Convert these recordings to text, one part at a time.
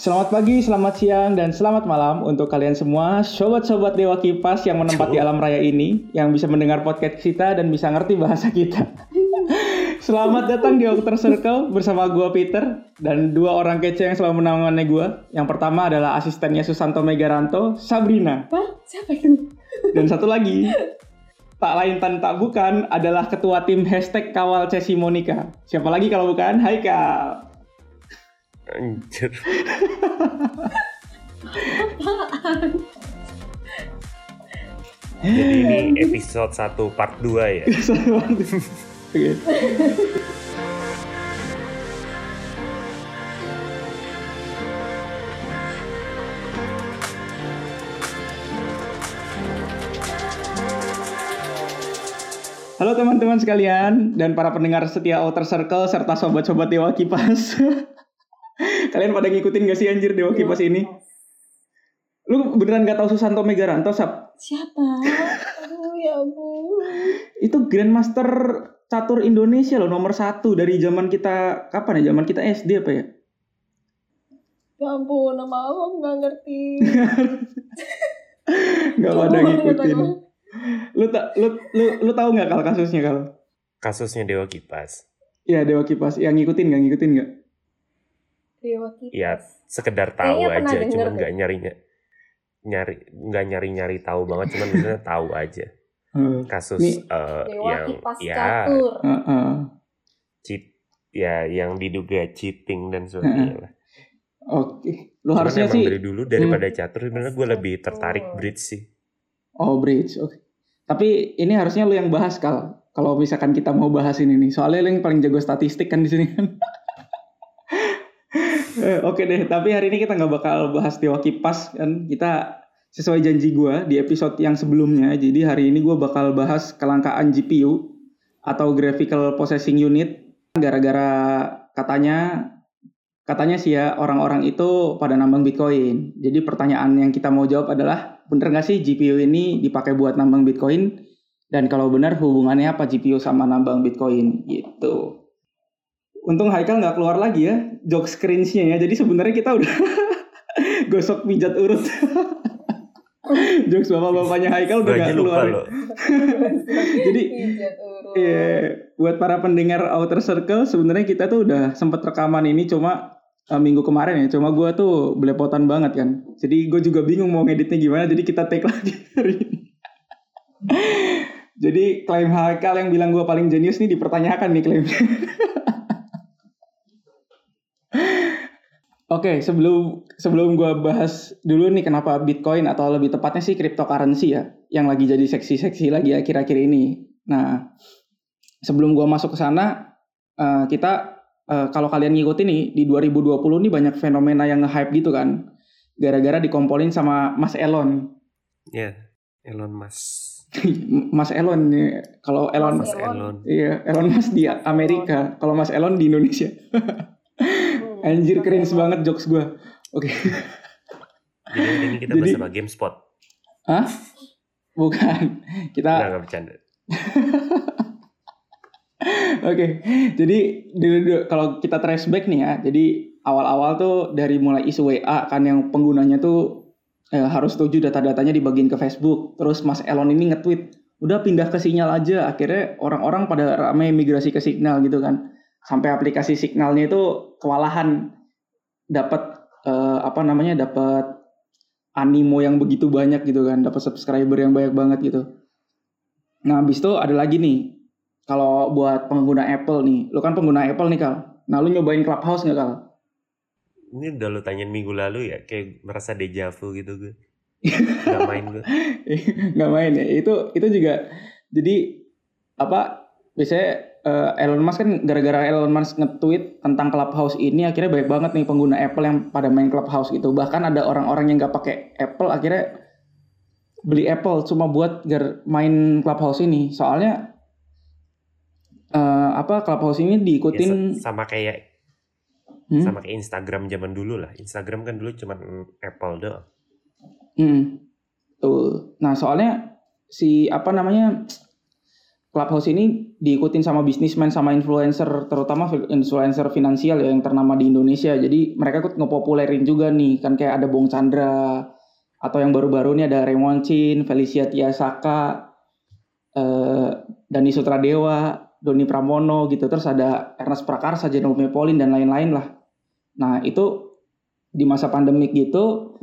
Selamat pagi, selamat siang, dan selamat malam untuk kalian semua sobat-sobat Dewa Kipas yang menempati alam raya ini, yang bisa mendengar podcast kita dan bisa ngerti bahasa kita. Selamat datang di Outer Circle bersama gue Peter dan dua orang kece yang selalu menemani gue. Yang pertama adalah asistennya Susanto Megaranto, Sabrina. Wah, siapa itu? Dan satu lagi, tak lain dan tak bukan adalah ketua tim hashtag Kawal Cesi Monica. Siapa lagi kalau bukan Haikal. Anjir. Jadi ini episode 1 part 2 ya. Okay. Halo teman-teman sekalian dan para pendengar setia Outer Circle serta sobat-sobat Dewa Kipas. Kalian pada ngikutin gak sih anjir Dewa Kipas ini? Lu beneran gak tahu Susanto Megaranto, Sab? Siapa? Aduh ya ampun. Itu Grandmaster catur Indonesia loh, nomor 1 dari zaman kita, kapan ya? Zaman kita SD apa ya? Ya ampun, nama aku gak ngerti. Gak pada ngikutin. Lu tahu gak kalau kasusnya kalau? Kasusnya Dewa Kipas. Iya Dewa Kipas, yang ngikutin gak? Dewa Kipas. Ya sekedar tahu aja, cuman nggak nyari tahu banget, cuman misalnya tahu aja kasus yang diduga cheating dan sebagainya. Oke, lu harusnya sih dari dulu daripada catur, sebenarnya gue lebih tertarik bridge sih. Oh bridge, oke. Okay. Tapi ini harusnya lu yang bahas kalau misalkan kita mau bahas ini nih, soalnya lu yang paling jago statistik kan di sini kan. Oke deh, tapi hari ini kita gak bakal bahas Dewa Kipas kan, kita sesuai janji gue di episode yang sebelumnya. Jadi hari ini gue bakal bahas kelangkaan GPU atau Graphical Processing Unit. Gara-gara katanya sih ya, orang-orang itu pada nambang Bitcoin. Jadi pertanyaan yang kita mau jawab adalah, bener gak sih GPU ini dipakai buat nambang Bitcoin? Dan kalau benar, hubungannya apa GPU sama nambang Bitcoin gitu. Untung Haikal nggak keluar lagi ya jokes cringe-nya ya. Jadi sebenarnya kita udah gosok pijat urut. Jokes bapak-bapaknya Haikal udah nggak keluar. Jadi buat para pendengar Outer Circle, sebenarnya kita tuh udah sempet rekaman ini cuma minggu kemarin ya. Cuma gue tuh belepotan banget kan. Jadi gue juga bingung mau ngeditnya gimana. Jadi kita take lagi hari ini. Jadi klaim Haikal yang bilang gue paling jenius nih dipertanyakan nih klaimnya. Oke, sebelum gue bahas dulu nih kenapa Bitcoin atau lebih tepatnya sih cryptocurrency ya, yang lagi jadi seksi-seksi lagi akhir-akhir ini. Nah, sebelum gue masuk ke sana, kita kalau kalian ngikutin nih, di 2020 nih banyak fenomena yang nge-hype gitu kan, gara-gara dikompolin sama Mas Elon. Iya, Elon Musk. Mas Elon, kalau Elon Mas Elon. Iya, Elon Musk di Amerika, kalau Mas Elon di Indonesia. Anjir cringe banget jokes gue. Oke. Okay. Jadi ini kita bersama GameSpot. Hah? Bukan. Kita enggak bercanda. Oke. Jadi kalau kita flashback nih ya. Jadi awal-awal tuh dari mulai isu WA kan yang penggunanya tuh harus tuju data-datanya dibagiin ke Facebook. Terus Mas Elon ini nge-tweet, "Udah pindah ke sinyal aja." Akhirnya orang-orang pada ramai migrasi ke signal gitu kan. Sampai aplikasi signalnya itu kewalahan dapat animo yang begitu banyak gitu kan, dapat subscriber yang banyak banget gitu. Nah abis itu ada lagi nih, kalau buat pengguna Apple nih, lu kan pengguna Apple nih Kal, nah lu nyobain Clubhouse nggak Kal? Ini udah lu tanyain minggu lalu ya, kayak merasa deja vu gitu gue. Nggak main ya, itu juga jadi biasanya. Elon Musk kan gara-gara Elon Musk nge-tweet tentang Clubhouse ini akhirnya banyak banget nih pengguna Apple yang pada main Clubhouse gitu. Bahkan ada orang-orang yang nggak pakai Apple akhirnya beli Apple cuma buat main Clubhouse ini. Soalnya Clubhouse ini diikutin ya, sama kayak Instagram zaman dulu lah. Instagram kan dulu cuma Apple doang. Tuh. Nah soalnya si Clubhouse ini diikutin sama bisnismen, sama influencer, terutama influencer finansial ya, yang ternama di Indonesia. Jadi mereka ikut ngepopulerin juga nih, kan kayak ada Bong Chandra, atau yang baru-baru ini ada Raymond Chin, Felicia Tiasaka, Dani Sutradewa, Doni Pramono gitu. Terus ada Ernest Prakarsa, Jerome Pauline, dan lain-lain lah. Nah itu di masa pandemik gitu,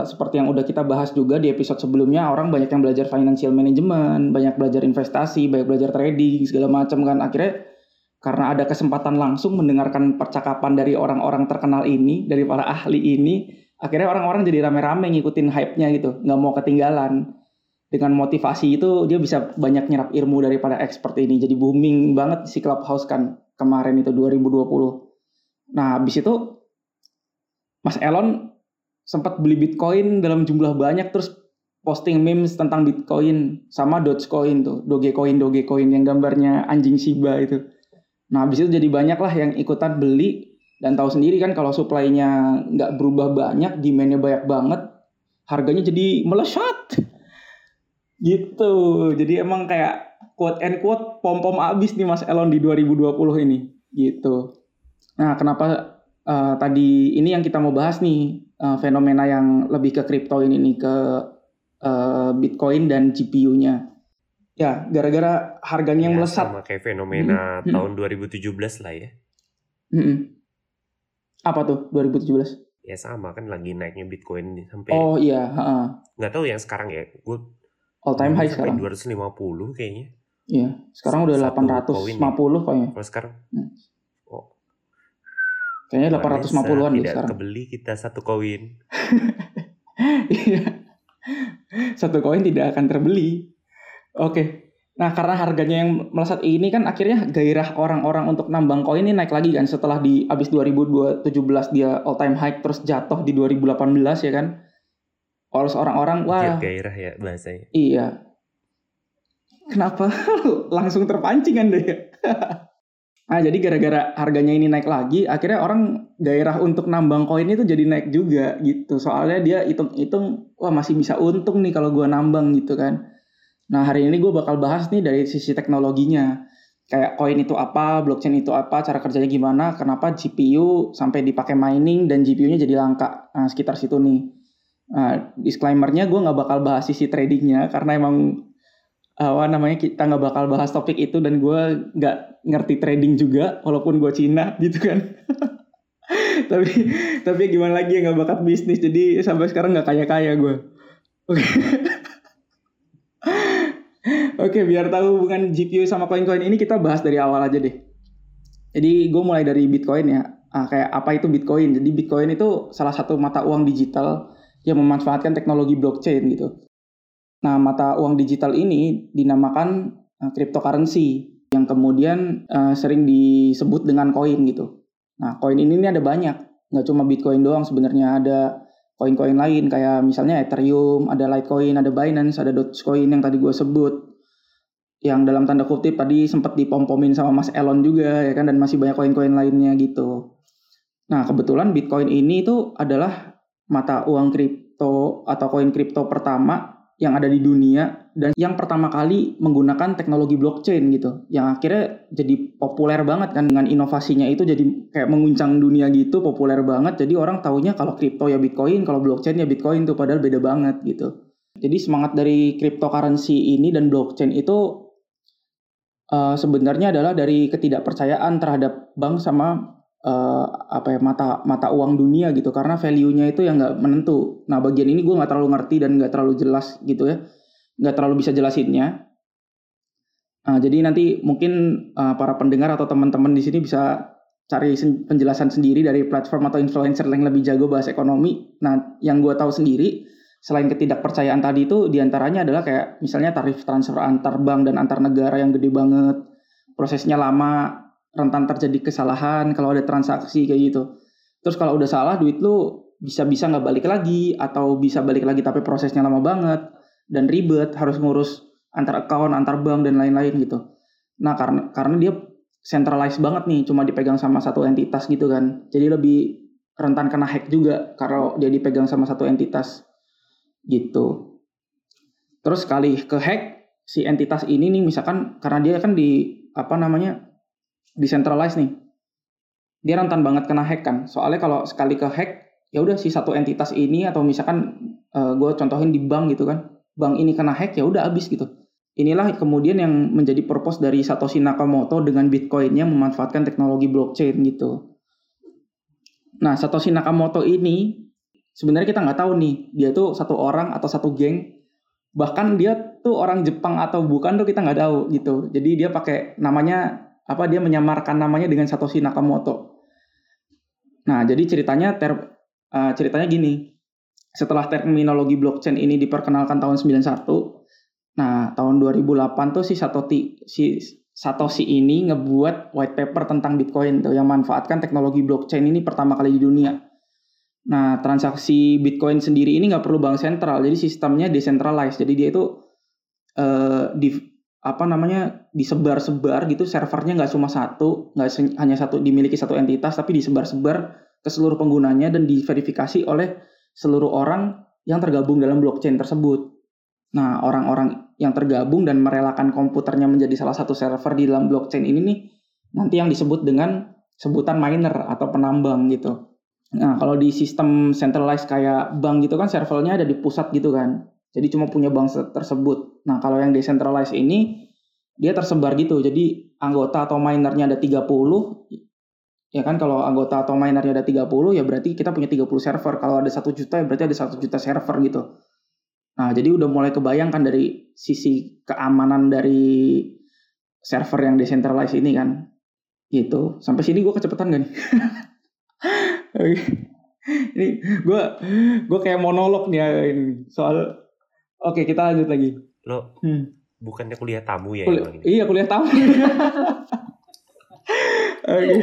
seperti yang udah kita bahas juga di episode sebelumnya, orang banyak yang belajar financial management, banyak belajar investasi, banyak belajar trading, segala macam kan. Akhirnya karena ada kesempatan langsung mendengarkan percakapan dari orang-orang terkenal ini, dari para ahli ini, akhirnya orang-orang jadi rame-rame ngikutin hype-nya gitu, nggak mau ketinggalan. Dengan motivasi itu dia bisa banyak nyerap ilmu daripada expert ini. Jadi booming banget si Clubhouse kan kemarin itu 2020. Nah habis itu Mas Elon sempat beli Bitcoin dalam jumlah banyak, terus posting memes tentang Bitcoin sama Dogecoin tuh, Dogecoin yang gambarnya anjing Shiba itu. Nah habis itu jadi banyak lah yang ikutan beli, dan tahu sendiri kan kalau supply-nya nggak berubah banyak, demand-nya banyak banget, harganya jadi melesat gitu. Jadi emang kayak quote and quote pom-pom abis nih Mas Elon di 2020 ini gitu. Nah kenapa tadi ini yang kita mau bahas nih, fenomena yang lebih ke kripto ini nih, ke Bitcoin dan GPU-nya. Ya, gara-gara harganya yang melesat. Sama kayak fenomena tahun 2017 lah ya. Apa tuh 2017? Ya sama kan lagi naiknya Bitcoin sampai. Oh iya. Nggak tahu yang sekarang ya. Gue all time high sekarang. 250 kayaknya. Iya. Sekarang udah 850 kayaknya. Kalau sekarang. Kayaknya 850-an deh sekarang. Tidak kebeli kita satu koin. Satu koin tidak akan terbeli. Oke. Nah karena harganya yang melesat ini kan, akhirnya gairah orang-orang untuk nambang koin ini naik lagi kan. Setelah di abis 2017 dia all time high, terus jatuh di 2018 ya kan. Terus orang-orang wah. Gairah ya bahasanya. Iya. Kenapa? Langsung terpancing kan deh ya. Nah, jadi gara-gara harganya ini naik lagi, akhirnya orang daerah untuk nambang koin itu jadi naik juga gitu. Soalnya dia hitung-hitung, wah masih bisa untung nih kalau gue nambang gitu kan. Nah, hari ini gue bakal bahas nih dari sisi teknologinya. Kayak koin itu apa, blockchain itu apa, cara kerjanya gimana, kenapa GPU sampai dipakai mining dan GPU-nya jadi langka. Nah, sekitar situ nih. Nah, disclaimer-nya gue gak bakal bahas sisi tradingnya, karena emang kita nggak bakal bahas topik itu, dan gue nggak ngerti trading juga walaupun gue Cina gitu kan. tapi gimana lagi ya, nggak bakat bisnis, jadi sampai sekarang nggak kaya gue. Oke, biar tahu hubungan GPU sama koin-koin ini, kita bahas dari awal aja deh. Jadi gue mulai dari Bitcoin ya. Kayak apa itu Bitcoin? Jadi Bitcoin itu salah satu mata uang digital yang memanfaatkan teknologi blockchain gitu. Nah, mata uang digital ini dinamakan cryptocurrency, yang kemudian sering disebut dengan koin gitu. Nah, koin ini ada banyak. Nggak cuma Bitcoin doang sebenarnya, ada koin-koin lain. Kayak misalnya Ethereum, ada Litecoin, ada Binance, ada Dogecoin yang tadi gue sebut. Yang dalam tanda kutip tadi sempat dipompomin sama Mas Elon juga, ya kan? Dan masih banyak koin-koin lainnya gitu. Nah, kebetulan Bitcoin ini itu adalah mata uang kripto atau koin kripto pertama yang ada di dunia, dan yang pertama kali menggunakan teknologi blockchain gitu, yang akhirnya jadi populer banget kan. Dengan inovasinya itu jadi kayak menguncang dunia gitu, populer banget. Jadi orang taunya kalau kripto ya Bitcoin, kalau blockchain ya Bitcoin tuh, padahal beda banget gitu. Jadi semangat dari cryptocurrency ini dan blockchain itu sebenarnya adalah dari ketidakpercayaan terhadap bank sama mata uang dunia gitu, karena value-nya itu yang nggak menentu. Nah bagian ini gue nggak terlalu ngerti dan nggak terlalu jelas gitu ya, nggak terlalu bisa jelasinnya. Nah, jadi nanti mungkin para pendengar atau teman-teman di sini bisa cari penjelasan sendiri dari platform atau influencer yang lebih jago bahas ekonomi. Nah yang gue tahu sendiri selain ketidakpercayaan tadi itu, diantaranya adalah kayak misalnya tarif transfer antar bank dan antar negara yang gede banget, prosesnya lama, rentan terjadi kesalahan kalau ada transaksi kayak gitu. Terus kalau udah salah, duit lu bisa-bisa nggak balik lagi, atau bisa balik lagi tapi prosesnya lama banget dan ribet, harus ngurus antar account, antar bank dan lain-lain gitu. Nah karena dia centralized banget nih, cuma dipegang sama satu entitas gitu kan. Jadi lebih rentan kena hack juga kalau dia dipegang sama satu entitas gitu. Terus sekali ke hack, si entitas ini nih, misalkan karena dia kan di decentralized nih, dia rentan banget kena hack kan. Soalnya kalau sekali ke hack, ya udah si satu entitas ini, atau misalkan gue contohin di bank gitu kan, bank ini kena hack, ya udah abis gitu. Inilah kemudian yang menjadi purpose dari Satoshi Nakamoto dengan Bitcoinnya memanfaatkan teknologi blockchain gitu. Nah, Satoshi Nakamoto ini sebenarnya kita nggak tahu nih, dia tuh satu orang atau satu geng, bahkan dia tuh orang Jepang atau bukan tuh kita nggak tahu gitu. Jadi dia pakai namanya dia menyamarkan namanya dengan Satoshi Nakamoto. Nah, jadi ceritanya gini. Setelah terminologi blockchain ini diperkenalkan tahun 91, nah tahun 2008 tuh si Satoshi ini ngebuat white paper tentang Bitcoin tuh, yang manfaatkan teknologi blockchain ini pertama kali di dunia. Nah, transaksi Bitcoin sendiri ini nggak perlu bank sentral, jadi sistemnya decentralized. Jadi dia itu disebar-sebar gitu, servernya nggak cuma satu, dimiliki satu entitas, tapi disebar-sebar ke seluruh penggunanya dan diverifikasi oleh seluruh orang yang tergabung dalam blockchain tersebut. Nah, orang-orang yang tergabung dan merelakan komputernya menjadi salah satu server di dalam blockchain ini nih, nanti yang disebut dengan sebutan miner atau penambang gitu. Nah, kalau di sistem centralized kayak bank gitu kan, servernya ada di pusat gitu kan. Jadi cuma punya bank tersebut. Nah, kalau yang decentralized ini, dia tersebar gitu. Jadi anggota atau minernya ada 30. Ya kan, kalau anggota atau minernya ada 30, ya berarti kita punya 30 server. Kalau ada 1 juta, ya berarti ada 1 juta server gitu. Nah, jadi udah mulai kebayangkan dari sisi keamanan dari server yang decentralized ini kan. Gitu. Sampai sini gue kecepatan gak nih? Ini gue kayak monolog nih ini. Soal... Oke, kita lanjut lagi. Lo bukannya kuliah tamu ya? Iya, kuliah tamu. Oke.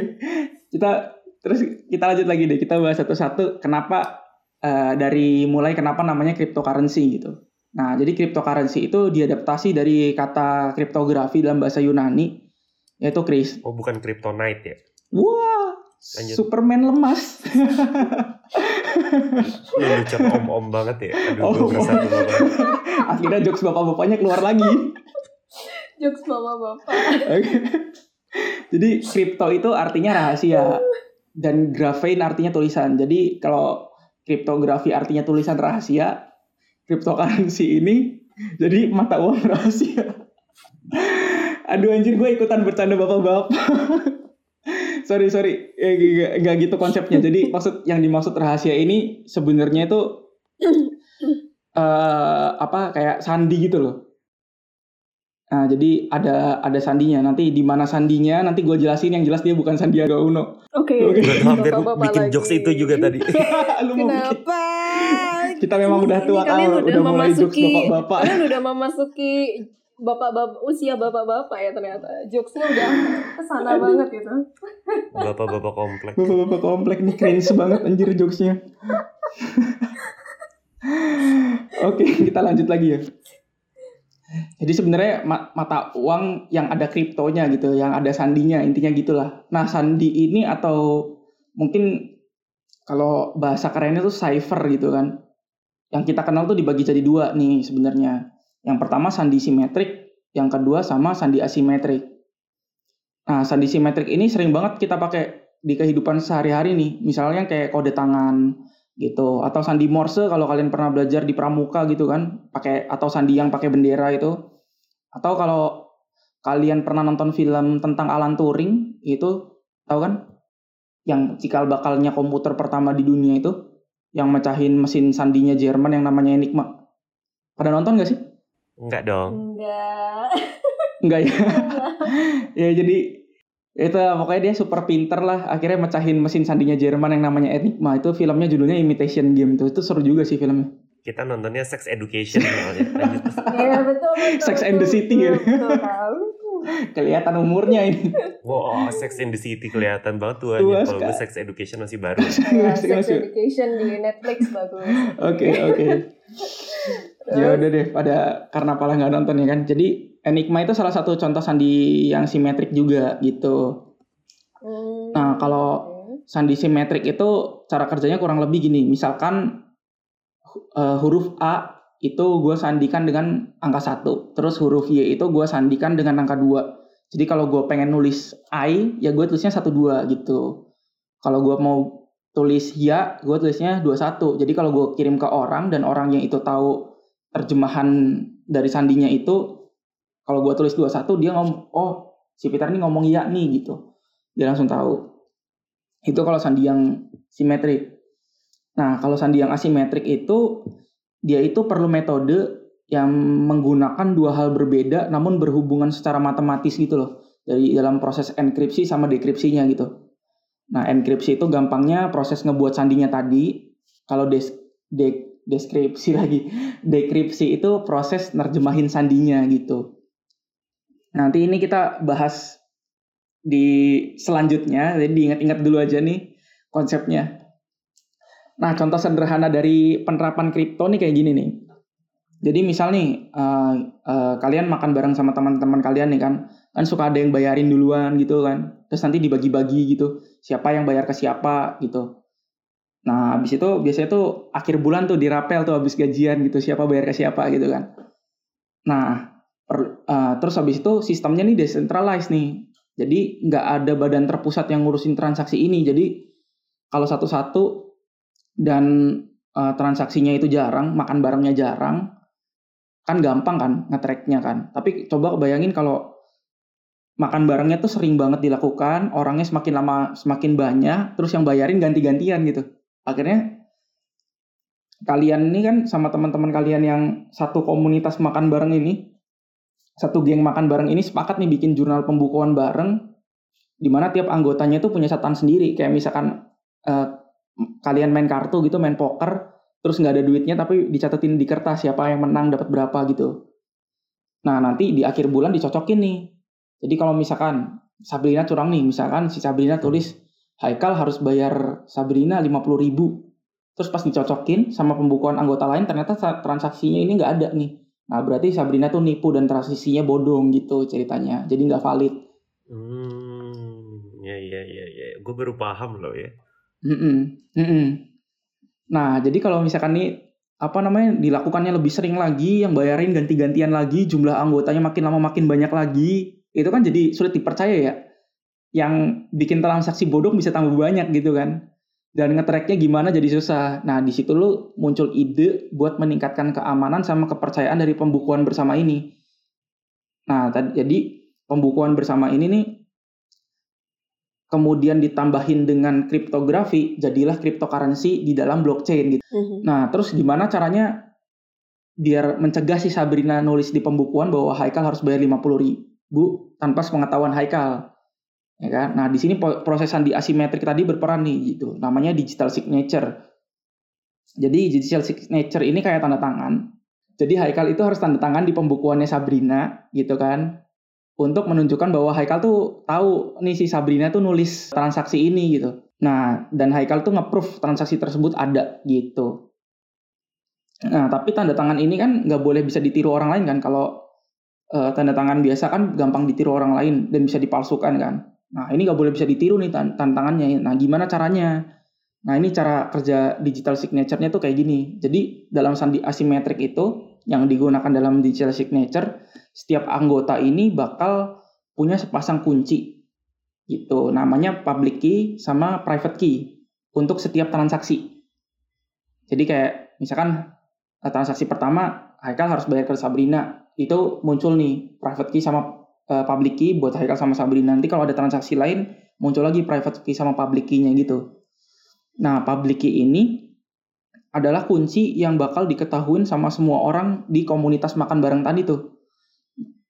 Kita lanjut lagi deh. Kita bahas satu-satu kenapa kenapa namanya cryptocurrency gitu. Nah, jadi cryptocurrency itu diadaptasi dari kata kriptografi dalam bahasa Yunani, yaitu kris. Oh, bukan kryptonite ya? Wah, lanjut. Superman lemas. Lucu om-om banget ya. Aduh, gue merasa tua banget. Akhirnya jokes bapak-bapaknya keluar lagi. Jokes bapak-bapak. Okay. Jadi kripto itu artinya rahasia, dan grafein artinya tulisan. Jadi kalau kriptografi artinya tulisan rahasia, cryptocurrency ini jadi mata uang rahasia. Aduh, anjir, gue ikutan bercanda bapak-bapak. Sorry, nggak gitu konsepnya. Jadi dimaksud rahasia ini sebenarnya itu kayak sandi gitu loh. Nah, jadi ada sandinya. Nanti di mana sandinya? Nanti gue jelasin. Yang jelas dia bukan Sandiaga Uno. Oke. Hampir bikin jokes itu juga tadi. Kenapa? Kita memang udah tua, udah mulai jokes bapak-bapak. Kalian udah memasuki bapak-bapak, usia bapak-bapak ya ternyata. Jokesnya udah kesana banget gitu. Bapak-bapak komplek. Bapak-bapak komplek nih, cringe banget anjir jokesnya. Oke, kita lanjut lagi ya. Jadi sebenarnya mata uang yang ada kriptonya gitu, yang ada sandinya, intinya gitulah. Nah, sandi ini atau mungkin kalau bahasa kerennya tuh cipher gitu kan. Yang kita kenal tuh dibagi jadi dua nih sebenarnya. Yang pertama sandi simetrik, yang kedua sama sandi asimetrik. Nah, sandi simetrik ini sering banget kita pakai di kehidupan sehari-hari nih. Misalnya kayak kode tangan gitu, atau sandi Morse kalau kalian pernah belajar di pramuka gitu kan, pakai, atau sandi yang pakai bendera itu. Atau kalau kalian pernah nonton film tentang Alan Turing itu, tahu kan? Yang cikal bakalnya komputer pertama di dunia itu, yang mecahin mesin sandinya Jerman yang namanya Enigma. Pada nonton enggak sih? Enggak dong. Enggak ya. Ya, jadi itu pokoknya dia super pinter lah. Akhirnya mecahin mesin sandinya Jerman yang namanya Enigma. Itu filmnya judulnya Imitation Game tuh. Itu seru juga sih filmnya. Kita nontonnya Sex Education. Iya betul. Sex and the City ya. Kelihatan umurnya ini. Wow, Sex and the City kelihatan banget tuh. Kalau gue Sex Education masih baru. Sex Education di Netflix bagus. Oke. Ya udah deh, karena pala nggak nonton ya kan. Jadi Enigma itu salah satu contoh sandi yang simetrik juga gitu. Nah, kalau sandi simetrik itu cara kerjanya kurang lebih gini. Misalkan huruf A itu gue sandikan dengan angka 1. Terus huruf Y itu gue sandikan dengan angka 2. Jadi kalau gue pengen nulis I, ya gue tulisnya 12 gitu. Kalau gue mau tulis Ya, gue tulisnya 21. Jadi kalau gue kirim ke orang dan orang yang itu tahu terjemahan dari sandinya itu, kalau gue tulis 21, dia ngomong, oh si Peter ini ngomong Ya nih gitu. Dia langsung tahu. Itu kalau sandi yang simetrik. Nah, kalau sandi yang asimetrik itu, dia itu perlu metode yang menggunakan dua hal berbeda namun berhubungan secara matematis gitu loh. Jadi dalam proses enkripsi sama dekripsinya gitu. Nah, enkripsi itu gampangnya proses ngebuat sandinya tadi. Kalau dekripsi itu proses nerjemahin sandinya gitu. Nanti ini kita bahas di selanjutnya, jadi diingat-ingat dulu aja nih konsepnya. Nah, contoh sederhana dari penerapan kripto nih kayak gini nih. Jadi misal nih, kalian makan bareng sama teman-teman kalian nih kan suka ada yang bayarin duluan gitu kan, terus nanti dibagi-bagi gitu, siapa yang bayar ke siapa gitu. Nah, abis itu biasanya tuh akhir bulan tuh dirapel tuh abis gajian gitu, siapa bayar ke siapa gitu kan. Nah, terus abis itu sistemnya nih decentralized nih. Jadi nggak ada badan terpusat yang ngurusin transaksi ini. Jadi kalau satu-satu dan transaksinya itu jarang, makan barengnya jarang, kan gampang kan nge-tracknya kan. Tapi coba bayangin kalau makan barengnya tuh sering banget dilakukan, orangnya semakin lama semakin banyak, terus yang bayarin ganti-gantian gitu. Akhirnya kalian ini kan sama teman-teman kalian yang satu komunitas makan bareng ini, satu geng makan bareng ini sepakat nih bikin jurnal pembukuan bareng, di mana tiap anggotanya tuh punya catatan sendiri. Kayak misalkan kalian main kartu gitu, main poker, terus nggak ada duitnya tapi dicatetin di kertas siapa yang menang dapat berapa gitu. Nah, nanti di akhir bulan dicocokin nih. Jadi kalau misalkan Sabrina curang nih, misalkan si Sabrina tulis Haikal harus bayar Sabrina 50.000. Terus pas dicocokin sama pembukuan anggota lain ternyata transaksinya ini nggak ada nih. Nah, berarti Sabrina tuh nipu dan transisinya bodong gitu ceritanya. Jadi nggak valid. Ya. Gue baru paham loh ya. Nah, jadi kalau misalkan nih, dilakukannya lebih sering lagi, yang bayarin ganti-gantian lagi, jumlah anggotanya makin lama makin banyak lagi, itu kan jadi sulit dipercaya ya. Yang bikin transaksi bodong bisa tambah banyak gitu kan. Dan nge-tracknya gimana jadi susah. Nah, di situ lu muncul ide buat meningkatkan keamanan sama kepercayaan dari pembukuan bersama ini. Nah, jadi pembukuan bersama ini nih kemudian ditambahin dengan kriptografi, jadilah cryptocurrency di dalam blockchain gitu. Nah, terus gimana caranya biar mencegah si Sabrina nulis di pembukuan bahwa Haikal harus bayar 50.000 tanpa sepengetahuan Haikal? Ya kan? Nah, di sini proses sandi asimetrik tadi berperan nih gitu. Namanya digital signature. Jadi digital signature ini kayak tanda tangan. Jadi Haikal itu harus tanda tangan di pembukuannya Sabrina gitu kan. Untuk menunjukkan bahwa Haikal tuh tahu nih si Sabrina tuh nulis transaksi ini gitu. Nah, dan Haikal tuh nge-proof transaksi tersebut ada gitu. Nah, tapi tanda tangan ini kan nggak boleh bisa ditiru orang lain kan. Kalau tanda tangan biasa kan gampang ditiru orang lain dan bisa dipalsukan kan. Nah, ini nggak boleh bisa ditiru nih tantangannya. Nah, gimana caranya? Nah, ini cara kerja digital signature-nya tuh kayak gini. Jadi, dalam sandi asimetrik itu, yang digunakan dalam digital signature, setiap anggota ini bakal punya sepasang kunci. Gitu, namanya public key sama private key untuk setiap transaksi. Jadi, kayak misalkan transaksi pertama, Haikal harus bayar ke Sabrina. Itu muncul nih, private key sama public key buat Haikal sama Sabrina. Nanti kalau ada transaksi lain muncul lagi private key sama public key-nya gitu. Nah, public key ini adalah kunci yang bakal diketahui sama semua orang di komunitas makan bareng tadi tuh.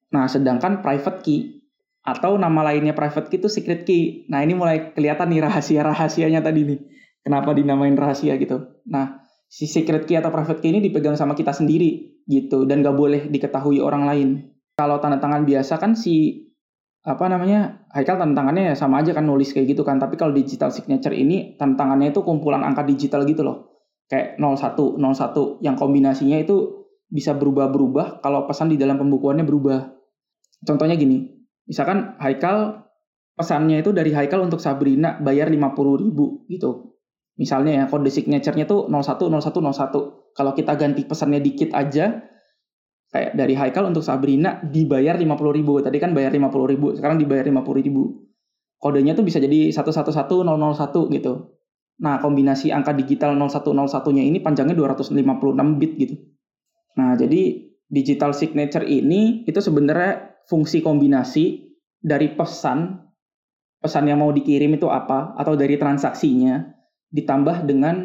Nah, sedangkan private key atau nama lainnya private key itu secret key. Nah, ini mulai kelihatan nih rahasia-rahasianya tadi nih. Kenapa dinamain rahasia gitu. Nah, si secret key atau private key ini dipegang sama kita sendiri gitu dan gak boleh diketahui orang lain. Kalau tanda tangan biasa kan si Haikal tanda tangannya ya sama aja kan nulis kayak gitu kan. Tapi kalau digital signature ini tanda tangannya itu kumpulan angka digital gitu loh. Kayak 0101 yang kombinasinya itu bisa berubah-berubah kalau pesan di dalam pembukuannya berubah. Contohnya gini. Misalkan Haikal pesannya itu dari Haikal untuk Sabrina bayar 50.000 gitu. Misalnya ya kode signature-nya tuh 010101. Kalau kita ganti pesannya dikit aja, kayak dari Haikal untuk Sabrina dibayar 50.000. Tadi kan bayar 50.000, sekarang dibayar 50.000. Kodenya tuh bisa jadi 111001 gitu. Nah, kombinasi angka digital 0101-nya ini panjangnya 256 bit gitu. Nah, jadi digital signature ini itu sebenarnya fungsi kombinasi dari pesan yang mau dikirim itu apa, atau dari transaksinya, ditambah dengan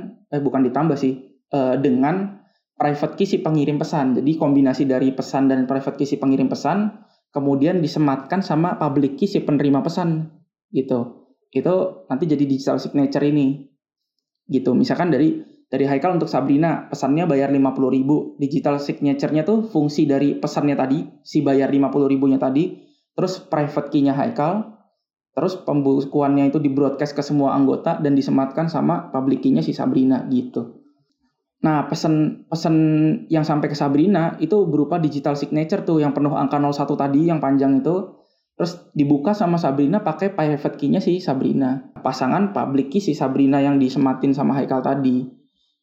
dengan private key si pengirim pesan. Jadi kombinasi dari pesan dan private key si pengirim pesan, kemudian disematkan sama public key si penerima pesan gitu. Itu nanti jadi digital signature ini gitu. Misalkan dari Haikal untuk Sabrina, pesannya bayar 50.000. Digital signature-nya tuh fungsi dari pesannya tadi, si bayar 50.000-nya tadi, terus private key-nya Haikal, terus pembukuannya itu di broadcast ke semua anggota dan disematkan sama public key-nya si Sabrina gitu. Nah, pesan yang sampai ke Sabrina itu berupa digital signature tuh yang penuh angka 01 tadi yang panjang itu, terus dibuka sama Sabrina pakai private key-nya si Sabrina. Pasangan public key si Sabrina yang disematin sama Haikal tadi.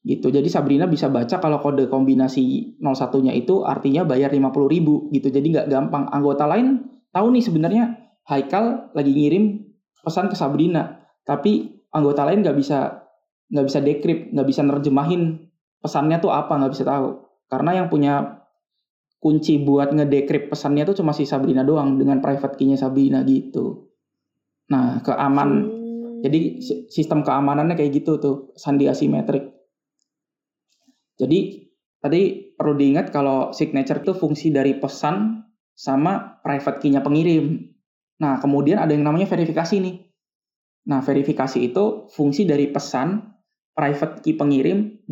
Gitu. Jadi Sabrina bisa baca kalau kode kombinasi 01-nya itu artinya bayar 50.000 gitu. Jadi nggak gampang. Anggota lain tahu nih sebenarnya Haikal lagi ngirim pesan ke Sabrina, tapi anggota lain nggak bisa decrypt, nggak bisa nerjemahin pesannya tuh apa, nggak bisa tahu. Karena yang punya kunci buat ngedecrypt pesannya tuh cuma si Sabrina doang dengan private key-nya Sabrina gitu. Nah, jadi sistem keamanannya kayak gitu tuh, sandi asimetrik. Jadi tadi perlu diingat kalau signature itu fungsi dari pesan sama private key-nya pengirim. Nah, kemudian ada yang namanya verifikasi nih. Nah, verifikasi itu fungsi dari pesan, private key pengirim,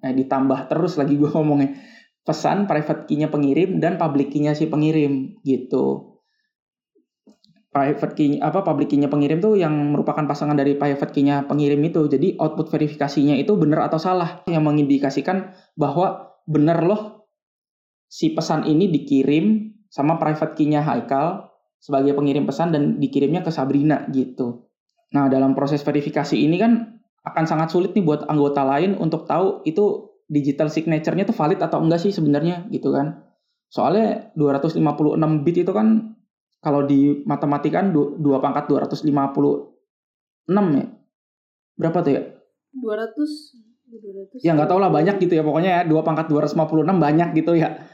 ditambah terus lagi gue ngomongnya. Pesan, private key-nya pengirim, dan public key-nya si pengirim gitu. Private key, public key-nya pengirim tuh yang merupakan pasangan dari private key-nya pengirim itu. Jadi output verifikasinya itu benar atau salah, yang mengindikasikan bahwa benar loh si pesan ini dikirim sama private key-nya Haikal sebagai pengirim pesan dan dikirimnya ke Sabrina gitu. Nah, dalam proses verifikasi ini kan akan sangat sulit nih buat anggota lain untuk tahu itu digital signature-nya tuh valid atau enggak sih sebenarnya gitu kan. Soalnya 256 bit itu kan kalau di matematika kan 2 pangkat 256 ya. Berapa tuh ya? 200. Ya nggak tahu lah, banyak gitu ya pokoknya ya. 2 pangkat 256 banyak gitu ya.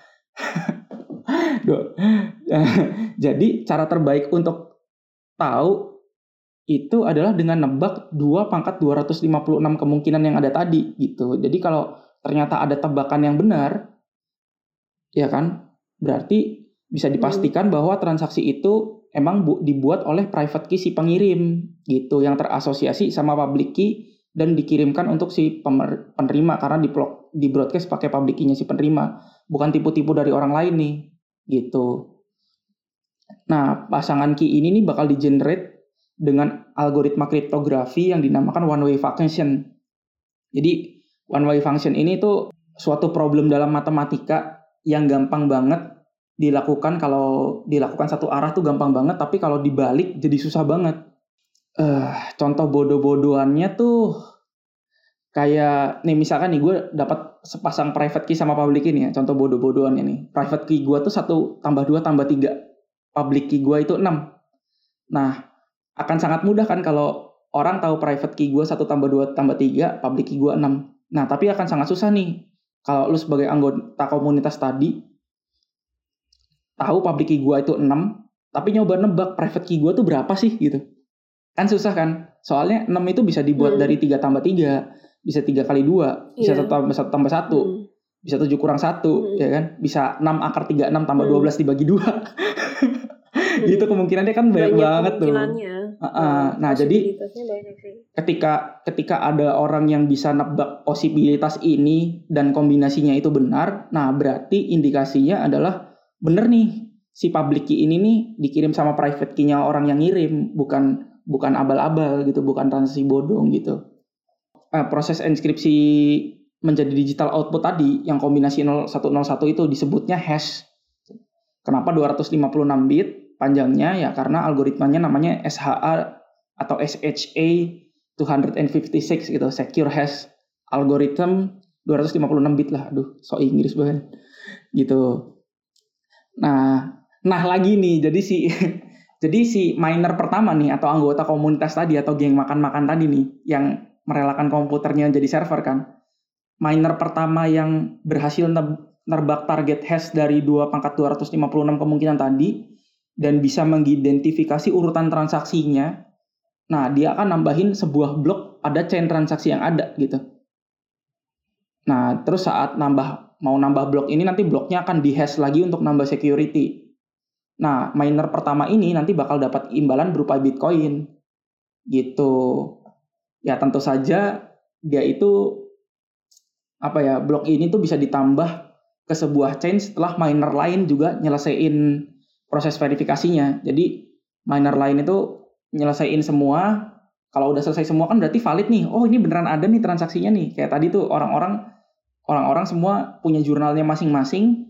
Jadi cara terbaik untuk tahu itu adalah dengan nebak 2 pangkat 256 kemungkinan yang ada tadi gitu. Jadi kalau ternyata ada tebakan yang benar, ya kan, berarti bisa dipastikan bahwa transaksi itu emang dibuat oleh private key si pengirim gitu, yang terasosiasi sama public key dan dikirimkan untuk si penerima karena di broadcast pakai public key-nya si penerima, bukan tipu-tipu dari orang lain nih gitu. Nah, pasangan key ini nih bakal di-generate dengan algoritma kriptografi yang dinamakan one-way function. Jadi one-way function ini tuh suatu problem dalam matematika yang gampang banget dilakukan. Kalau dilakukan satu arah tuh gampang banget, tapi kalau dibalik jadi susah banget. Contoh bodoh-bodohannya tuh kayak, nih misalkan nih gue dapat sepasang private key sama public key nih ya, contoh bodoh-bodohannya nih. Private key gue tuh 1 + 2 + 3, public key gue itu 6. Nah, akan sangat mudah kan kalau orang tahu private key gue 1 + 2 + 3, public key gue 6. Nah, tapi akan sangat susah nih kalau lu sebagai anggota komunitas tadi tahu public key gua itu 6, tapi nyoba nebak private key gua tuh berapa sih gitu. Kan susah kan? Soalnya 6 itu bisa dibuat dari 3 + 3, bisa 3 × 2, bisa 1 + 1 = 1, bisa 7 - 1, ya kan? Bisa 6 akar 3 6 + 12 dibagi 2. Gitu kemungkinannya kan banyak banget tuh. Nah, jadi ketika ada orang yang bisa nebak posibilitas ini dan kombinasinya itu benar, nah berarti indikasinya adalah benar nih si public key ini nih dikirim sama private key-nya orang yang ngirim, bukan abal-abal gitu, bukan transaksi bodong gitu. Proses inskripsi menjadi digital output tadi yang kombinasi 0101 itu disebutnya hash. Kenapa 256 bit? Panjangnya ya karena algoritmanya namanya SHA atau SHA 256 gitu, Secure Hash Algorithm 256 bit lah. Aduh, so Inggris banget. Gitu. Nah lagi nih, jadi si miner pertama nih atau anggota komunitas tadi atau geng makan-makan tadi nih yang merelakan komputernya jadi server kan. Miner pertama yang berhasil nerbak target hash dari 2 pangkat 256 kemungkinan tadi dan bisa mengidentifikasi urutan transaksinya. Nah, dia akan nambahin sebuah blok ada chain transaksi yang ada gitu. Nah, terus saat mau nambah blok ini nanti bloknya akan di-hash lagi untuk nambah security. Nah, miner pertama ini nanti bakal dapat imbalan berupa Bitcoin. Gitu. Ya, tentu saja dia itu blok ini tuh bisa ditambah ke sebuah chain setelah miner lain juga nyelesain proses verifikasinya. Jadi, miner lain itu nyelesain semua. Kalau udah selesai semua kan berarti valid nih. Oh, ini beneran ada nih transaksinya nih. Kayak tadi tuh orang-orang semua punya jurnalnya masing-masing.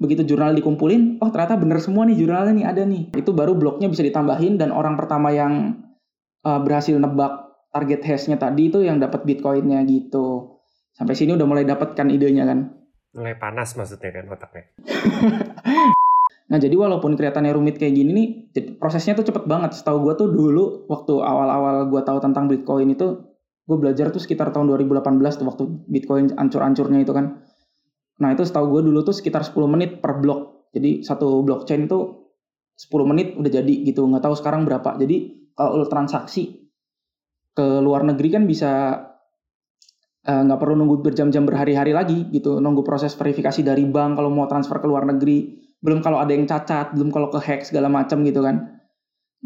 Begitu jurnal dikumpulin, oh ternyata bener semua nih jurnalnya nih ada nih. Itu baru bloknya bisa ditambahin dan orang pertama yang berhasil nebak target hashnya tadi itu yang dapat Bitcoin-nya gitu. Sampai sini udah mulai dapatkan idenya kan. Mulai panas maksudnya kan otaknya. Nah, jadi walaupun kelihatannya rumit kayak gini nih, prosesnya tuh cepet banget. Setahu gue tuh dulu, waktu awal-awal gue tahu tentang Bitcoin itu, gue belajar tuh sekitar tahun 2018 tuh, waktu Bitcoin ancur-ancurnya itu kan. Nah, itu setahu gue dulu tuh sekitar 10 menit per blok. Jadi, satu blockchain itu 10 menit udah jadi gitu. Nggak tahu sekarang berapa. Jadi, kalau transaksi ke luar negeri kan bisa nggak perlu nunggu berjam-jam berhari-hari lagi gitu. Nunggu proses verifikasi dari bank kalau mau transfer ke luar negeri. Belum kalau ada yang cacat, belum kalau ke-hack segala macam gitu kan.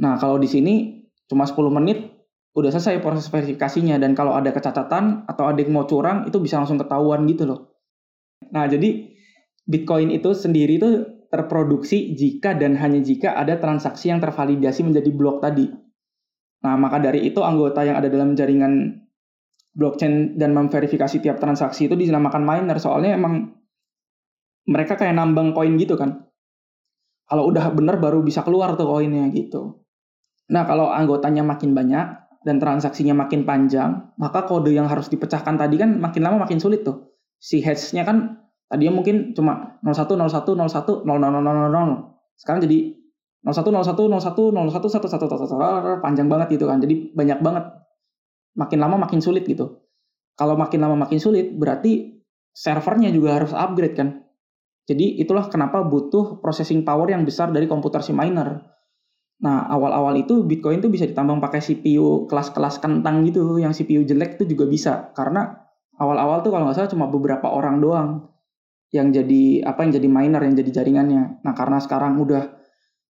Nah, kalau di sini cuma 10 menit udah selesai proses verifikasinya. Dan kalau ada kecacatan atau ada yang mau curang, itu bisa langsung ketahuan gitu loh. Nah, jadi Bitcoin itu sendiri itu terproduksi jika dan hanya jika ada transaksi yang tervalidasi menjadi blok tadi. Nah, maka dari itu anggota yang ada dalam jaringan blockchain dan memverifikasi tiap transaksi itu dinamakan miner. Soalnya emang mereka kayak nambang koin gitu kan. Kalau udah bener baru bisa keluar tuh koinnya gitu. Nah, kalau anggotanya makin banyak dan transaksinya makin panjang, maka kode yang harus dipecahkan tadi kan makin lama makin sulit tuh. Si hash-nya kan tadinya mungkin cuma 0101010000. Sekarang jadi 0101010111 panjang banget gitu kan. Jadi banyak banget. Makin lama makin sulit gitu. Kalau makin lama makin sulit berarti servernya juga harus upgrade kan. Jadi itulah kenapa butuh processing power yang besar dari komputer si miner. Nah, awal-awal itu Bitcoin itu bisa ditambang pakai CPU kelas-kelas kentang gitu. Yang CPU jelek itu juga bisa. Karena awal-awal tuh kalau nggak salah cuma beberapa orang doang yang jadi miner, yang jadi jaringannya. Nah, karena sekarang udah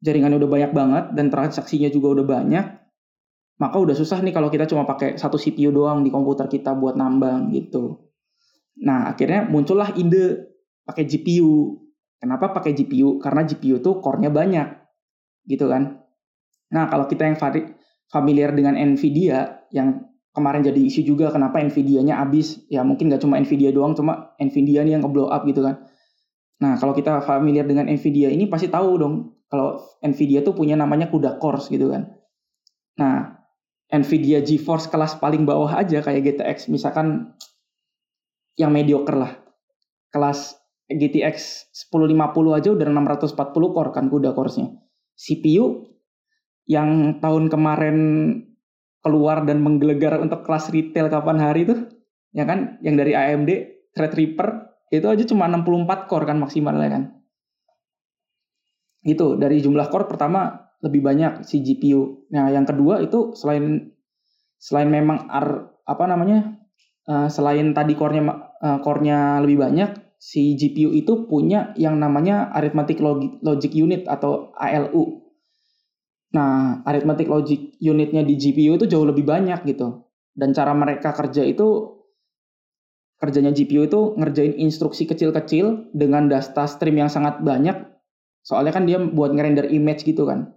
jaringannya udah banyak banget dan transaksinya juga udah banyak, maka udah susah nih kalau kita cuma pakai satu CPU doang di komputer kita buat nambang gitu. Nah, akhirnya muncullah ide pakai GPU. Kenapa pakai GPU? Karena GPU tuh core-nya banyak. Gitu kan. Nah, kalau kita yang familiar dengan Nvidia, yang kemarin jadi isu juga kenapa Nvidia-nya habis. Ya mungkin gak cuma Nvidia doang, cuma Nvidia nih yang nge-blow up gitu kan. Nah, kalau kita familiar dengan Nvidia ini pasti tahu dong. Kalau Nvidia tuh punya namanya kuda cores gitu kan. Nah, Nvidia GeForce kelas paling bawah aja kayak GTX. Misalkan yang mediocre lah. Kelas GTX 1050 aja udah 640 core kan kuda core-nya. CPU yang tahun kemarin keluar dan menggelegar untuk kelas retail kapan hari tuh, ya kan, yang dari AMD Threadripper itu aja cuma 64 core kan maksimalnya kan. Gitu, dari jumlah core pertama lebih banyak si GPU. Nah, yang kedua itu selain memang selain tadi core-nya lebih banyak, si GPU itu punya yang namanya Arithmetic Logic Unit atau ALU. Nah, Arithmetic Logic Unitnya di GPU itu jauh lebih banyak gitu. Dan cara mereka kerjanya GPU itu ngerjain instruksi kecil-kecil dengan data stream yang sangat banyak. Soalnya kan dia buat ngerender image gitu kan.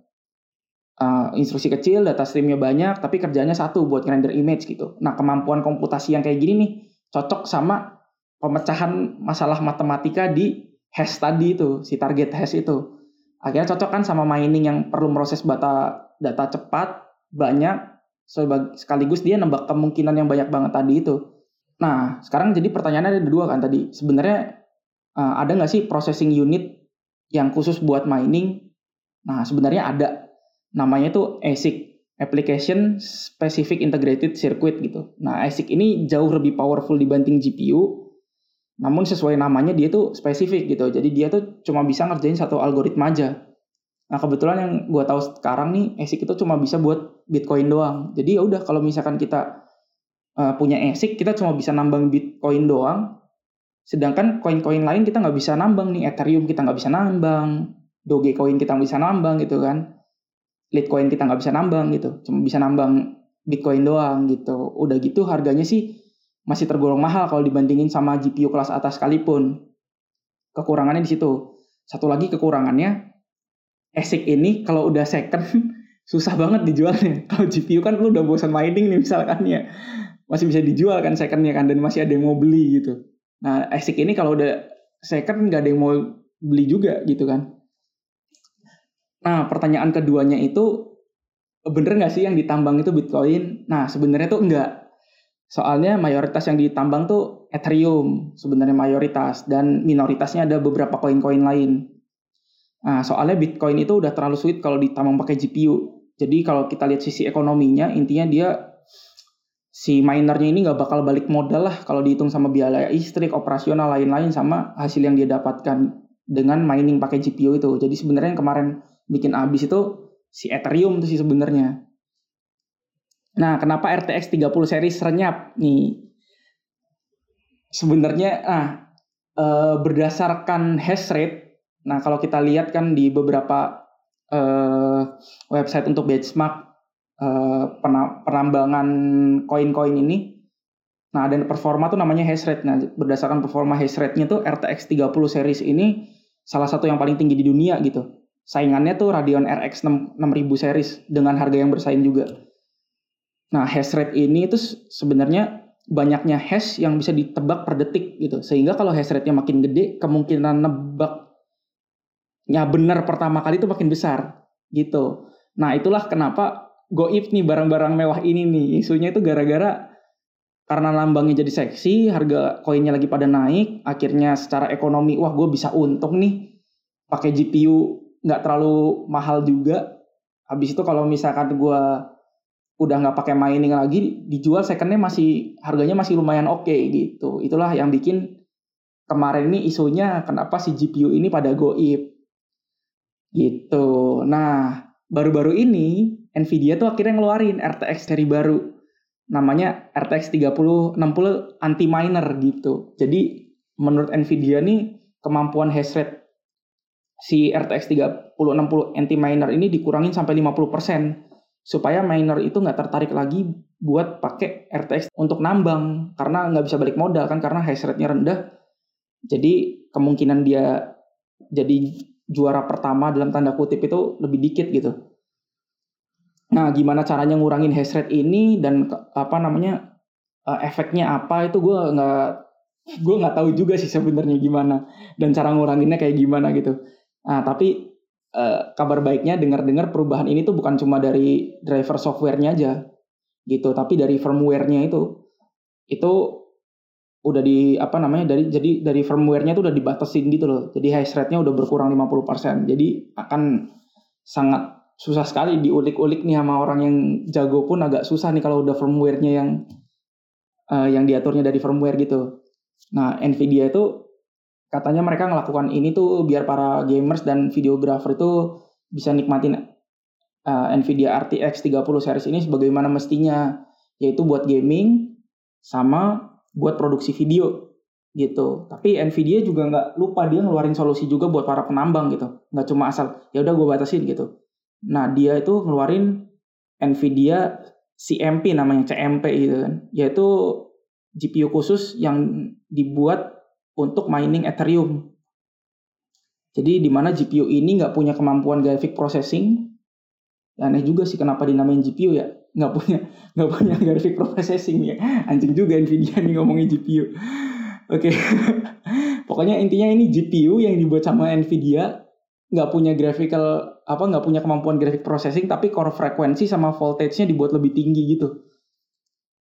Instruksi kecil, data streamnya banyak, tapi kerjanya satu buat ngerender image gitu. Nah, kemampuan komputasi yang kayak gini nih cocok sama pemecahan masalah matematika di hash tadi itu, si target hash itu. Akhirnya cocok kan sama mining yang perlu proses data cepat, banyak, sekaligus dia nembak kemungkinan yang banyak banget tadi itu. Nah, sekarang jadi pertanyaannya ada dua kan tadi. Sebenarnya ada nggak sih processing unit yang khusus buat mining? Nah, sebenarnya ada. Namanya itu ASIC, Application Specific Integrated Circuit gitu. Nah, ASIC ini jauh lebih powerful dibanding GPU. Namun sesuai namanya dia tuh spesifik gitu. Jadi dia tuh cuma bisa ngerjain satu algoritma aja. Nah, kebetulan yang gue tahu sekarang nih ASIC itu cuma bisa buat Bitcoin doang. Jadi ya udah kalau misalkan kita punya ASIC, kita cuma bisa nambang Bitcoin doang. Sedangkan koin-koin lain kita nggak bisa nambang nih. Ethereum kita nggak bisa nambang. Dogecoin kita nggak bisa nambang gitu kan. Litecoin kita nggak bisa nambang gitu. Cuma bisa nambang Bitcoin doang gitu. Udah gitu harganya sih masih tergolong mahal kalau dibandingin sama GPU kelas atas sekalipun. Kekurangannya di situ. Satu lagi kekurangannya, ASIC ini kalau udah second susah banget dijualnya. Kalau GPU kan lu udah bosan mining nih misalkan ya, masih bisa dijual kan secondnya kan, dan masih ada yang mau beli gitu. Nah ASIC ini kalau udah second nggak ada yang mau beli juga gitu kan. Nah pertanyaan keduanya itu, bener nggak sih yang ditambang itu Bitcoin? Nah sebenarnya tuh enggak. Soalnya mayoritas yang ditambang tuh Ethereum sebenarnya mayoritas, dan minoritasnya ada beberapa koin-koin lain. Nah, soalnya Bitcoin itu udah terlalu sulit kalau ditambang pakai GPU. Jadi kalau kita lihat sisi ekonominya, intinya dia si minernya ini nggak bakal balik modal lah kalau dihitung sama biaya listrik, operasional lain-lain sama hasil yang dia dapatkan dengan mining pakai GPU itu. Jadi sebenarnya yang kemarin bikin abis itu si Ethereum tuh sih sebenarnya. Nah, kenapa RTX 30 series renyap nih? Sebenarnya, berdasarkan hash rate, nah kalau kita lihat kan di beberapa website untuk benchmark penambangan koin-koin ini, nah ada performa tuh namanya hash rate. Nah, berdasarkan performa hash rate-nya tuh RTX 30 series ini salah satu yang paling tinggi di dunia gitu. Saingannya tuh Radeon RX 6000 series dengan harga yang bersaing juga. Nah, hash rate ini itu sebenarnya banyaknya hash yang bisa ditebak per detik gitu. Sehingga kalau hash rate-nya makin gede, kemungkinan nebaknya benar pertama kali itu makin besar gitu. Nah, itulah kenapa goib nih barang-barang mewah ini nih. Isunya itu gara-gara karena lambangnya jadi seksi, harga koinnya lagi pada naik, akhirnya secara ekonomi, wah gue bisa untung nih pakai GPU nggak terlalu mahal juga. Habis itu kalau misalkan gue udah nggak pakai mining lagi, dijual secondnya masih harganya masih lumayan oke gitu. Itulah yang bikin kemarin ini isunya kenapa si GPU ini pada goib gitu. Nah baru-baru ini Nvidia tuh akhirnya ngeluarin RTX seri baru, namanya RTX 3060 anti miner gitu. Jadi menurut Nvidia nih kemampuan hash rate si RTX 3060 anti miner ini dikurangin sampai 50%. Supaya miner itu nggak tertarik lagi buat pakai RTX untuk nambang, karena nggak bisa balik modal kan, karena hash rate-nya rendah. Jadi kemungkinan dia jadi juara pertama dalam tanda kutip itu lebih dikit gitu. Nah gimana caranya ngurangin hash rate ini dan efeknya apa itu gue nggak tahu juga sih sebenarnya gimana dan cara nguranginnya kayak gimana gitu. Nah tapi kabar baiknya dengar-dengar perubahan ini tuh bukan cuma dari driver softwarenya aja gitu, tapi dari firmwarenya itu udah dari firmwarenya itu udah dibatasin gitu loh. Jadi hash rate-nya udah berkurang 50%. Jadi akan sangat susah sekali diulik-ulik nih sama orang yang jago pun agak susah nih kalau udah firmwarenya yang diaturnya dari firmware gitu. Nah, Nvidia itu katanya mereka ngelakukan ini tuh biar para gamers dan videografer itu bisa nikmatin Nvidia RTX 30 series ini sebagaimana mestinya, yaitu buat gaming sama buat produksi video gitu. Tapi Nvidia juga nggak lupa dia ngeluarin solusi juga buat para penambang gitu, nggak cuma asal ya udah gue batasin gitu. Nah dia itu ngeluarin Nvidia CMP gitu kan, yaitu GPU khusus yang dibuat untuk mining Ethereum. Jadi di mana GPU ini nggak punya kemampuan graphic processing. Aneh juga sih kenapa dinamain GPU ya, nggak punya graphic processing ya. Anjing juga Nvidia nih ngomongin GPU. Oke, pokoknya intinya ini GPU yang dibuat sama Nvidia nggak punya kemampuan graphic processing, tapi core frequency sama voltage-nya dibuat lebih tinggi gitu.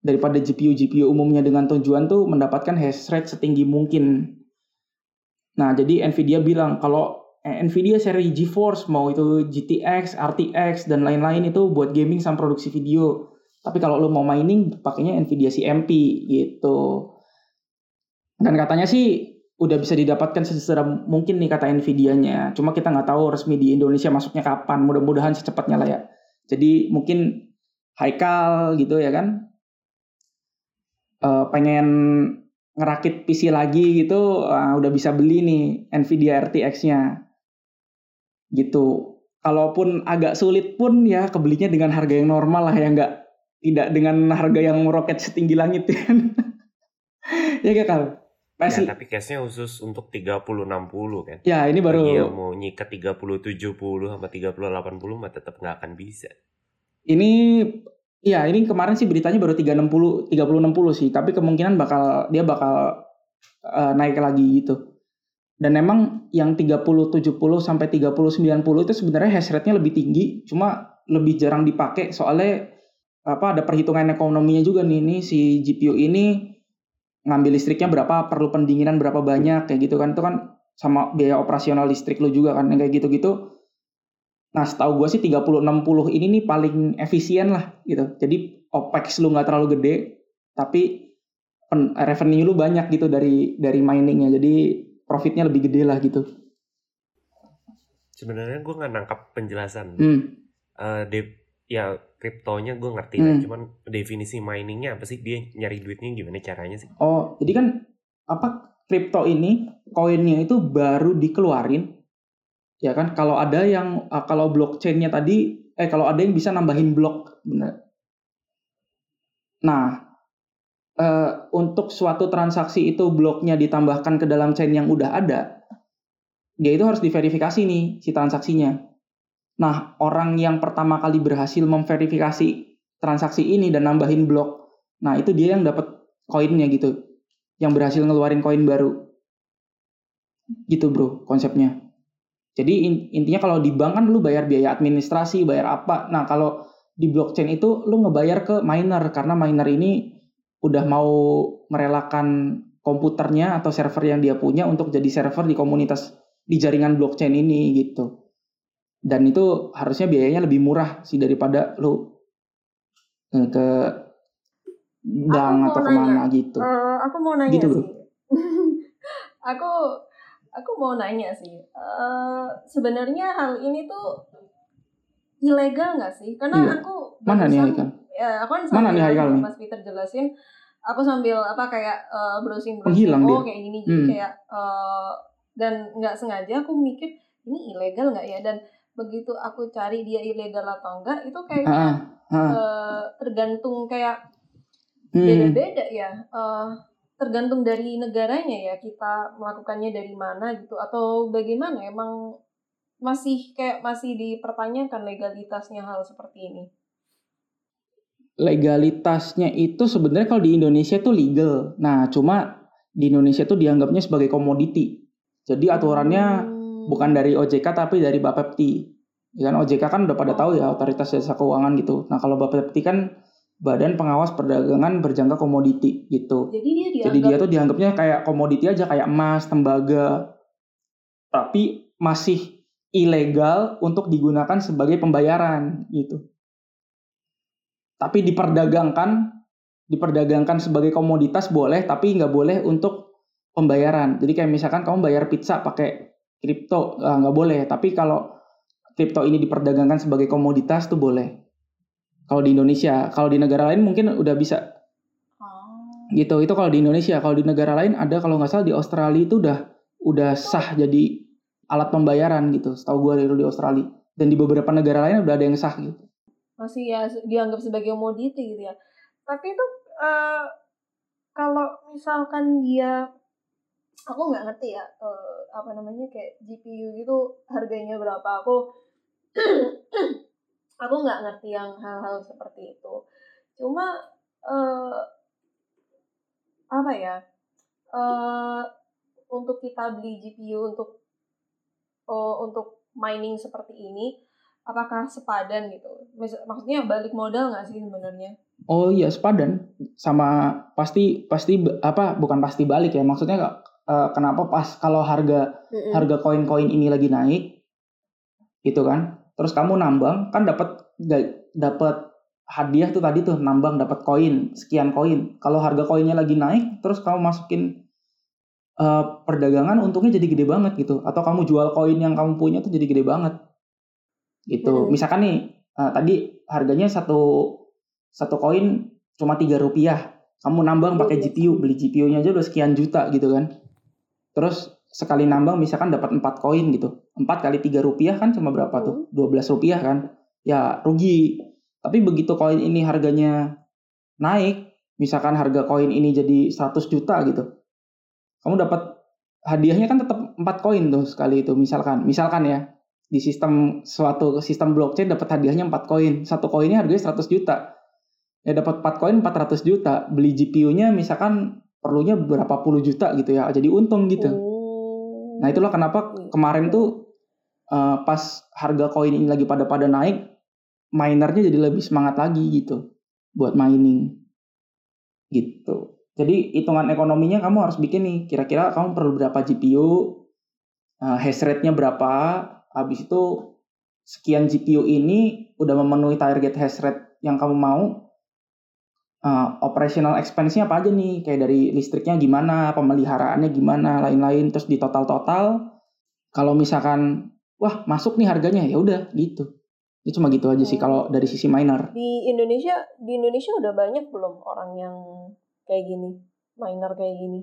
daripada GPU umumnya dengan tujuan tuh mendapatkan hash rate setinggi mungkin. Nah, jadi Nvidia bilang kalau Nvidia seri GeForce, mau itu GTX, RTX, dan lain-lain itu buat gaming sama produksi video. Tapi kalau lo mau mining, pakainya Nvidia CMP gitu. Dan katanya sih udah bisa didapatkan sesegera mungkin nih kata Nvidia-nya. Cuma kita nggak tahu resmi di Indonesia masuknya kapan. Mudah-mudahan secepatnya lah ya. Jadi mungkin Haikal gitu ya kan, pengen ngerakit PC lagi gitu, udah bisa beli nih Nvidia RTX-nya gitu. Kalaupun agak sulit pun ya kebelinya dengan harga yang normal lah ya, tidak dengan harga yang meroket setinggi langit ya kan. Ya Kak, pasti ya, tapi case-nya khusus untuk 30-60 kan. Ya, ini baru dia mau nyikat 30-70 sama 30-80 mah tetap enggak akan bisa. Ini kemarin sih beritanya baru 30-60 sih, tapi kemungkinan bakal naik lagi gitu. Dan memang yang 30-70 sampai 30-90 itu sebenarnya hash rate-nya lebih tinggi, cuma lebih jarang dipakai soalnya ada perhitungan ekonominya juga nih. Ini si GPU ini ngambil listriknya berapa, perlu pendinginan berapa banyak, kayak gitu kan. Itu kan sama biaya operasional listrik lo juga kan, kayak gitu-gitu. Nah, setahu gue sih 30-60 ini nih paling efisien lah gitu. Jadi OPEX lo gak terlalu gede, tapi revenue lo banyak gitu dari miningnya. Jadi profitnya lebih gede lah gitu. Sebenarnya gue gak nangkap penjelasan. Ya kriptonya gue ngerti lah, cuman definisi miningnya apa sih, dia nyari duitnya gimana caranya sih? Oh, jadi kan kripto ini koinnya itu baru dikeluarin, ya kan? Kalau ada yang kalau blockchainnya tadi, kalau ada yang bisa nambahin blok, bener. Nah, untuk suatu transaksi itu bloknya ditambahkan ke dalam chain yang udah ada, dia itu harus diverifikasi nih si transaksinya. Nah, orang yang pertama kali berhasil memverifikasi transaksi ini dan nambahin blok, nah itu dia yang dapat koinnya gitu, yang berhasil ngeluarin koin baru. Gitu bro, konsepnya. Jadi intinya kalau di bank kan lu bayar biaya administrasi, bayar apa. Nah, kalau di blockchain itu lu ngebayar ke miner, karena miner ini udah mau merelakan komputernya atau server yang dia punya untuk jadi server di komunitas, di jaringan blockchain ini gitu. Dan itu harusnya biayanya lebih murah sih daripada lo ke bank atau kemana gitu. Aku mau nanya gitu, sih. aku mau nanya sih. Sebenarnya hal ini tuh ilegal nggak sih? Karena iya. Aku kan sambil Mas Peter jelasin. Aku sambil browsing kayak gini kayak dan nggak sengaja aku mikir ini ilegal nggak ya, dan begitu aku cari dia ilegal atau enggak itu kayaknya tergantung kayak beda-beda ya, tergantung dari negaranya ya, kita melakukannya dari mana gitu atau bagaimana. Emang masih dipertanyakan legalitasnya hal seperti ini. Legalitasnya itu sebenarnya kalau di Indonesia tuh legal, nah cuma di Indonesia tuh dianggapnya sebagai komoditi, jadi aturannya bukan dari OJK tapi dari Bapepti. Ya kan, OJK kan udah pada tahu ya, Otoritas Jasa Keuangan gitu. Nah, kalau Bapepti kan Badan Pengawas Perdagangan Berjangka Komoditi gitu. Jadi dia tuh dianggapnya kayak komoditi aja, kayak emas, tembaga. Tapi masih ilegal untuk digunakan sebagai pembayaran gitu. Tapi diperdagangkan sebagai komoditas boleh, tapi nggak boleh untuk pembayaran. Jadi kayak misalkan kamu bayar pizza pakai kripto, nggak boleh. Tapi kalau kripto ini diperdagangkan sebagai komoditas tuh boleh. Kalau di Indonesia, kalau di negara lain mungkin udah bisa. Gitu. Itu kalau di Indonesia. Kalau di negara lain ada, kalau nggak salah di Australia itu udah sah jadi alat pembayaran gitu. Setahu gue itu di Australia. Dan di beberapa negara lain udah ada yang sah gitu. Masih ya dianggap sebagai komoditi gitu ya. Tapi itu kalau misalkan dia, aku nggak ngerti ya kayak GPU gitu harganya berapa, aku nggak ngerti yang hal-hal seperti itu. Cuma untuk kita beli GPU untuk mining seperti ini apakah sepadan gitu, maksudnya balik modal nggak sih sebenarnya? Oh iya, sepadan sama pasti balik ya. Maksudnya kenapa pas kalau harga koin-koin ini lagi naik gitu kan. Terus kamu nambang kan dapat hadiah tuh tadi tuh, nambang dapat koin, sekian koin. Kalau harga koinnya lagi naik terus kamu masukin perdagangan, untungnya jadi gede banget gitu. Atau kamu jual koin yang kamu punya tuh jadi gede banget. Gitu. Misalkan nih tadi harganya satu koin cuma 3 rupiah. Kamu nambang pakai GPU, beli GPU-nya aja udah sekian juta gitu kan. Terus sekali nambang misalkan dapat 4 koin gitu. 4 kali 3 rupiah kan cuma berapa tuh? 12 rupiah kan. Ya rugi. Tapi begitu koin ini harganya naik, misalkan harga koin ini jadi 100 juta gitu. Kamu dapat hadiahnya kan tetap 4 koin tuh sekali itu misalkan ya. Di sistem blockchain dapat hadiahnya 4 koin. Satu koinnya harganya 100 juta. Ya dapat 4 koin 400 juta. Beli GPU-nya misalkan perlunya berapa puluh juta gitu ya. Jadi untung gitu. Nah itulah kenapa kemarin tuh pas harga koin ini lagi pada naik, minernya jadi lebih semangat lagi gitu buat mining gitu. Jadi hitungan ekonominya kamu harus bikin nih. Kira-kira kamu perlu berapa GPU, hash rate-nya berapa. Habis itu sekian GPU ini udah memenuhi target hash rate yang kamu mau. Operational expense-nya apa aja nih, kayak dari listriknya gimana, pemeliharaannya gimana, lain-lain, terus di total-total. Kalau misalkan wah masuk nih harganya, ya udah gitu. Ini cuma gitu aja sih kalau dari sisi miner. Di Indonesia udah banyak belum orang yang kayak gini, miner kayak gini?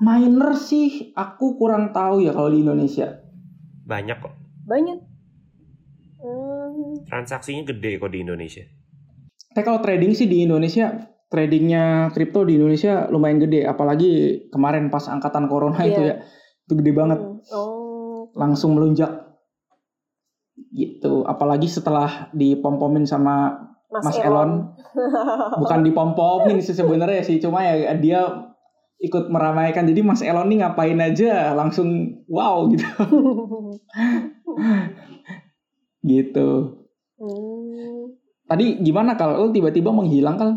Miner sih aku kurang tahu ya kalau di Indonesia. Banyak kok. Banyak. Transaksinya gede kok di Indonesia. Tapi kalau trading sih di Indonesia, tradingnya kripto di Indonesia lumayan gede. Apalagi kemarin pas angkatan corona itu ya, itu gede banget. Langsung melunjak gitu. Apalagi setelah dipompomin sama Mas Elon. Bukan dipompomin sih sebenarnya sih, cuma ya dia ikut meramaikan. Jadi Mas Elon nih ngapain aja langsung wow gitu. Gitu. Tadi gimana kalau lo tiba-tiba menghilang Kal?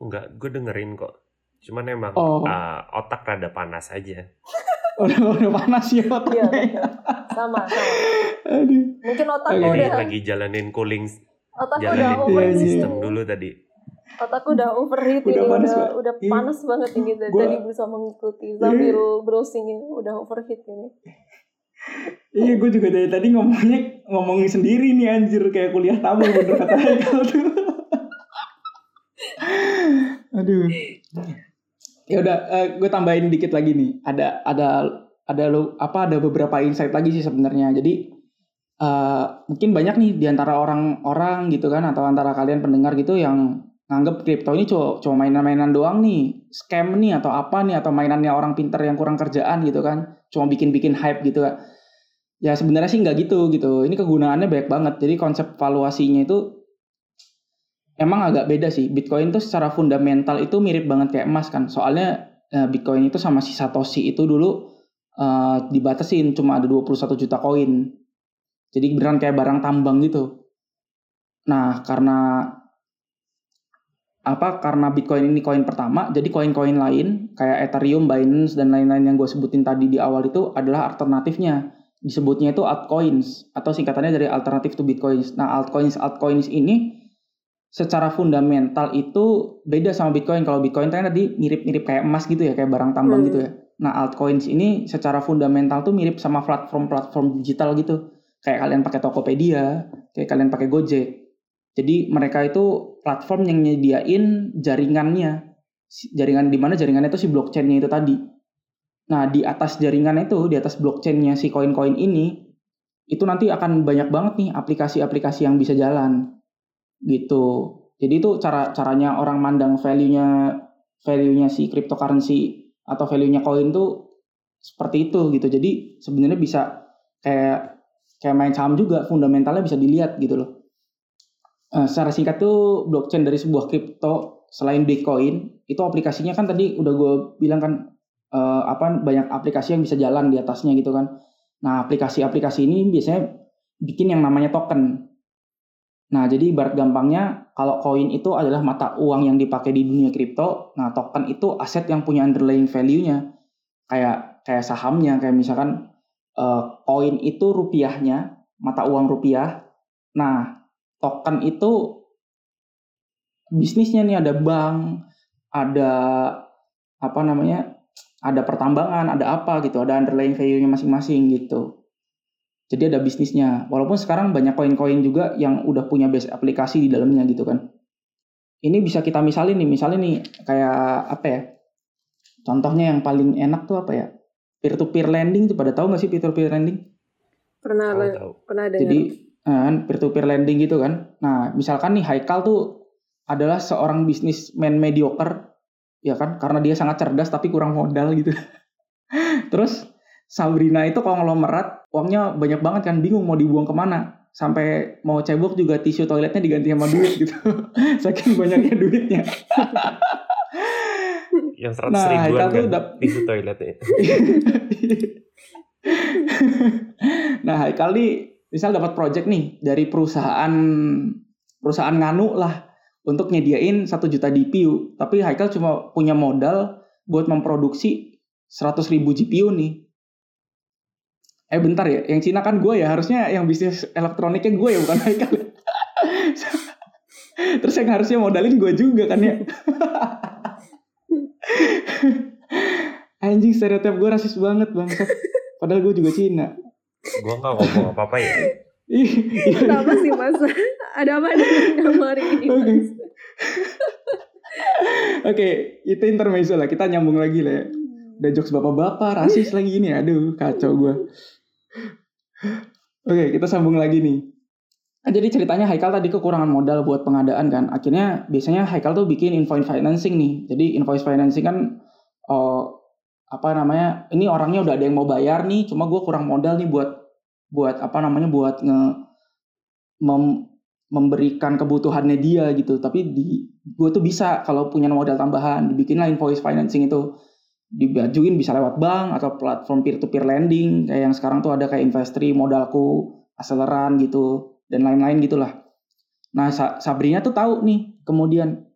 Enggak, gue dengerin kok. Cuman emang otak rada panas aja. Udah panas ya otaknya. Iya, sama. Aduh. Mungkin otak gue lagi jalanin cooling system dulu tadi. Otak gue udah overheat ini, udah panas banget ini. Tadi berusaha mengikuti sambil browsing ini, udah overheat ini. Iya, gue juga dari tadi ngomongin sendiri nih anjir, kayak kuliah tamu bener kata Haikal tuh. Aduh. Ya udah, gue tambahin dikit lagi nih. Ada beberapa insight lagi sih sebenarnya. Jadi mungkin banyak nih di antara orang-orang gitu kan, atau antara kalian pendengar gitu yang nganggep kripto ini cuma mainan-mainan doang nih, scam nih atau apa nih, atau mainannya orang pinter yang kurang kerjaan gitu kan, cuma bikin-bikin hype gitu kan. Ya sebenarnya sih nggak gitu. Ini kegunaannya banyak banget. Jadi konsep valuasinya itu emang agak beda sih. Bitcoin tuh secara fundamental itu mirip banget kayak emas kan. Soalnya Bitcoin itu sama si Satoshi itu dulu dibatasin cuma ada 21 juta koin. Jadi beneran kayak barang tambang gitu. Nah karena Bitcoin ini koin pertama, jadi koin-koin lain kayak Ethereum, Binance dan lain-lain yang gue sebutin tadi di awal itu adalah alternatifnya. Disebutnya itu altcoins atau singkatannya dari alternative to Bitcoins. Nah, altcoins ini secara fundamental itu beda sama Bitcoin. Kalau Bitcoin tadi mirip-mirip kayak emas gitu ya, kayak barang tambang gitu ya. Nah, altcoins ini secara fundamental tuh mirip sama platform-platform digital gitu. Kayak kalian pakai Tokopedia, kayak kalian pakai Gojek. Jadi mereka itu platform yang nyediain jaringan di mana jaringannya itu si blockchain-nya itu tadi. Nah di atas jaringan itu, di atas blockchain-nya si koin-koin ini, itu nanti akan banyak banget nih aplikasi-aplikasi yang bisa jalan gitu. Jadi itu caranya orang mandang value-nya si cryptocurrency atau value-nya koin tuh seperti itu gitu. Jadi sebenarnya bisa kayak main saham juga, fundamentalnya bisa dilihat gitu loh. Secara singkat tuh blockchain dari sebuah kripto selain Bitcoin itu aplikasinya kan tadi udah gue bilang kan banyak aplikasi yang bisa jalan di atasnya gitu kan. Nah aplikasi-aplikasi ini biasanya bikin yang namanya token. Nah, jadi ibarat gampangnya, kalau koin itu adalah mata uang yang dipakai di dunia kripto, nah token itu aset yang punya underlying value-nya. Kayak sahamnya, kayak misalkan koin itu rupiahnya, mata uang rupiah. Nah, token itu bisnisnya nih, ada bank, ada apa namanya, ada pertambangan, ada apa gitu, ada underlying value-nya masing-masing gitu. Jadi ada bisnisnya. Walaupun sekarang banyak koin-koin juga yang udah punya base aplikasi di dalamnya gitu kan. Ini bisa kita misalin nih kayak apa ya? Contohnya yang paling enak tuh apa ya? Peer-to-peer lending tuh, pada tahu nggak sih peer-to-peer lending? Pernah dengar. Jadi peer-to-peer lending gitu kan. Nah misalkan nih Haikal tuh adalah seorang bisnisman mediocre, ya kan? Karena dia sangat cerdas tapi kurang modal gitu. Terus Sabrina itu konglomerat, uangnya banyak banget kan, bingung mau dibuang kemana, sampai mau cebok juga tisu toiletnya diganti sama duit gitu, saking banyaknya duitnya. Yang 100 ribuan kan tisu toiletnya. Nah Haikal nih misal dapat project nih dari perusahaan nganu lah untuk nyediain 1 juta GPU, tapi Haikal cuma punya modal buat memproduksi 100 ribu GPU nih. Bentar ya, yang Cina kan gue ya, harusnya yang bisnis elektroniknya gue ya, bukan Haikal. Terus yang harusnya modalin gue juga kan ya. Anjing, stereotip gue rasis banget bang. Padahal gue juga Cina. Gue gak ngomong apa-apa ya. Kenapa sih mas? Ada apa dengan gambar ini mas? Oke, itu intermezzo lah, kita nyambung lagi lah ya. Udah jokes bapak-bapak, rasis lagi ini, aduh kacau gue. Oke, kita sambung lagi nih. Jadi ceritanya Haikal tadi kekurangan modal buat pengadaan kan. Akhirnya biasanya Haikal tuh bikin invoice financing nih. Jadi invoice financing kan ini orangnya udah ada yang mau bayar nih, cuma gue kurang modal nih buat memberikan kebutuhannya dia gitu. Tapi gue tuh bisa kalau punya modal tambahan, dibikinlah invoice financing itu. Dibajuin bisa lewat bank atau platform peer-to-peer lending kayak yang sekarang tuh ada kayak Investri, Modalku, Akseleran gitu dan lain-lain gitulah. Nah Sabrina tuh tahu nih kemudian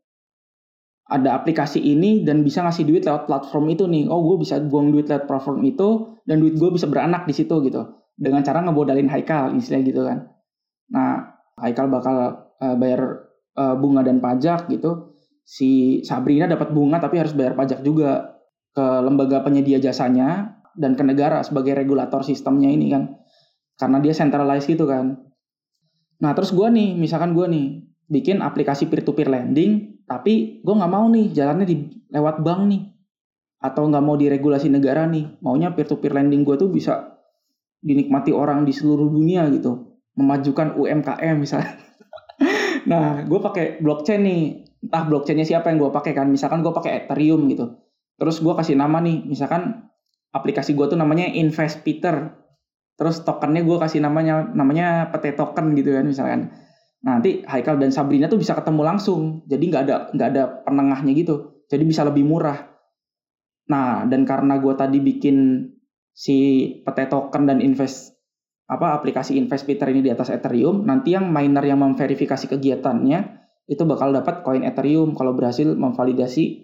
ada aplikasi ini dan bisa ngasih duit lewat platform itu nih. Oh gue bisa buang duit lewat platform itu dan duit gue bisa beranak di situ gitu dengan cara ngebodalin Haikal istilahnya gitu kan. Nah Haikal bakal bayar bunga dan pajak gitu. Si Sabrina dapat bunga tapi harus bayar pajak juga ke lembaga penyedia jasanya dan ke negara sebagai regulator sistemnya ini kan, karena dia centralized gitu kan. Nah terus gue nih bikin aplikasi peer-to-peer lending, tapi gue nggak mau nih jalannya lewat bank nih, atau nggak mau diregulasi negara nih, maunya peer-to-peer lending gue tuh bisa dinikmati orang di seluruh dunia gitu, memajukan UMKM misalnya. Nah gue pakai blockchain nih, entah blockchainnya siapa yang gue pakai kan, misalkan gue pakai Ethereum gitu. Terus gue kasih nama nih, misalkan aplikasi gue tuh namanya Invest Peter. Terus tokennya gue kasih namanya pete token gitu kan misalkan. Nah, nanti Haikal dan Sabrina tuh bisa ketemu langsung. Jadi nggak ada penengahnya gitu. Jadi bisa lebih murah. Nah, dan karena gue tadi bikin si pete token dan aplikasi Invest Peter ini di atas Ethereum, nanti yang miner yang memverifikasi kegiatannya itu bakal dapat koin Ethereum kalau berhasil memvalidasi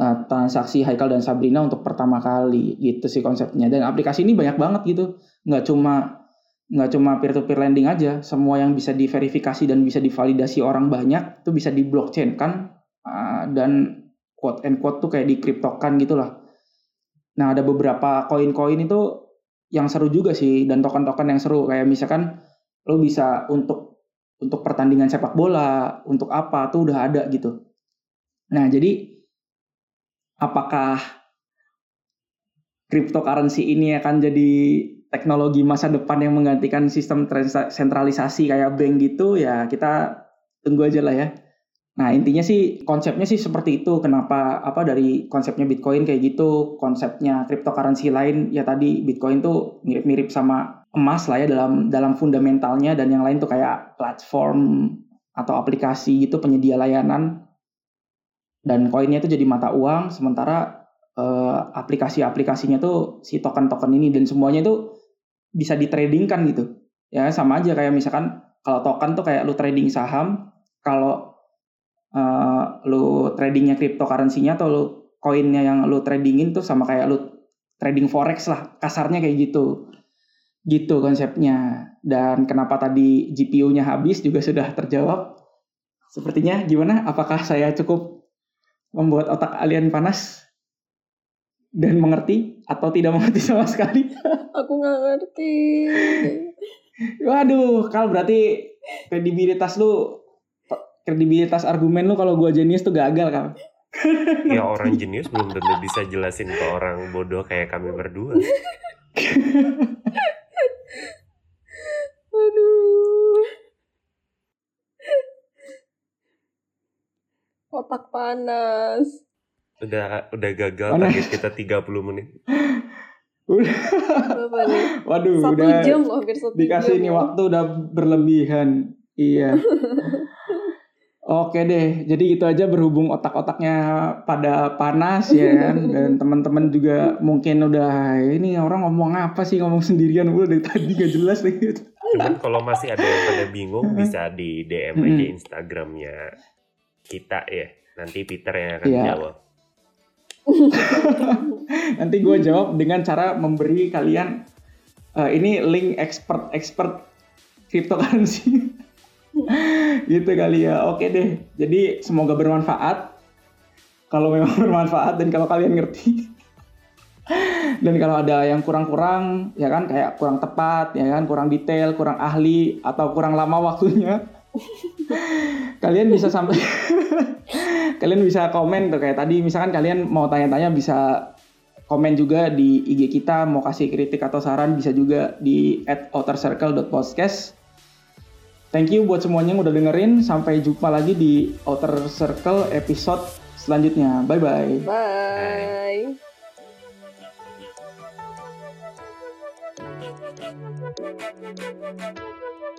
transaksi Haikal dan Sabrina untuk pertama kali gitu sih konsepnya. Dan aplikasi ini banyak banget gitu, nggak cuma peer-to-peer lending aja, semua yang bisa diverifikasi dan bisa divalidasi orang banyak itu bisa di blockchain kan, dan quote and quote tuh kayak dikriptokan gitulah. Nah ada beberapa koin-koin itu yang seru juga sih dan token-token yang seru, kayak misalkan lo bisa untuk pertandingan sepak bola, untuk apa tuh udah ada gitu. Nah jadi apakah cryptocurrency ini akan jadi teknologi masa depan yang menggantikan sistem sentralisasi kayak bank gitu ya, kita tunggu aja lah ya. Nah intinya sih konsepnya sih seperti itu. Kenapa dari konsepnya Bitcoin kayak gitu, konsepnya cryptocurrency lain ya tadi Bitcoin tuh mirip-mirip sama emas lah ya dalam fundamentalnya, dan yang lain tuh kayak platform atau aplikasi gitu, penyedia layanan. Dan koinnya itu jadi mata uang, sementara aplikasi-aplikasinya tuh si token-token ini, dan semuanya itu bisa ditradingkan gitu. Ya sama aja kayak misalkan Kalau token tuh kayak lu trading saham, kalau lu tradingnya cryptocurrency-nya atau lu koinnya yang lu tradingin tuh sama kayak lu trading forex lah, kasarnya kayak gitu. Gitu konsepnya. Dan kenapa tadi GPU-nya habis juga sudah terjawab. Sepertinya gimana? Apakah saya cukup membuat otak alien panas dan mengerti atau tidak mengerti sama sekali? Aku nggak ngerti. Waduh, Kal, berarti kredibilitas argumen lu kalau gua jenius tuh gagal, Kal. Ya orang jenius belum tentu bisa jelasin ke orang bodoh kayak kami berdua. Aduh. Otak panas. Udah gagal target kita 30 menit. Udah. Waduh, satu udah jam, hampir satu dikasih jam. Ini waktu udah berlebihan. Iya. Oke deh, jadi gitu aja berhubung otak-otaknya pada panas ya kan. Dan teman-teman juga mungkin udah ini orang ngomong apa sih, ngomong sendirian mulu dari tadi gak jelas gitu. Cuman kalau masih ada yang pada bingung bisa di DM aja Instagramnya kita ya. Nanti Peter yang akan jawab. Nanti gue jawab dengan cara memberi kalian ini link expert cryptocurrency. Gitu kali ya. Oke deh. Jadi semoga bermanfaat. Kalau memang bermanfaat dan kalau kalian ngerti. Dan kalau ada yang kurang-kurang, ya kan kayak kurang tepat, ya kan kurang detail, kurang ahli atau kurang lama waktunya. Kalian bisa sampai kalian bisa komen tuh kayak tadi misalkan kalian mau tanya-tanya bisa komen juga di IG kita, mau kasih kritik atau saran bisa juga di @outercircle.podcast. Thank you buat semuanya yang udah dengerin, sampai jumpa lagi di Outer Circle episode selanjutnya. Bye bye.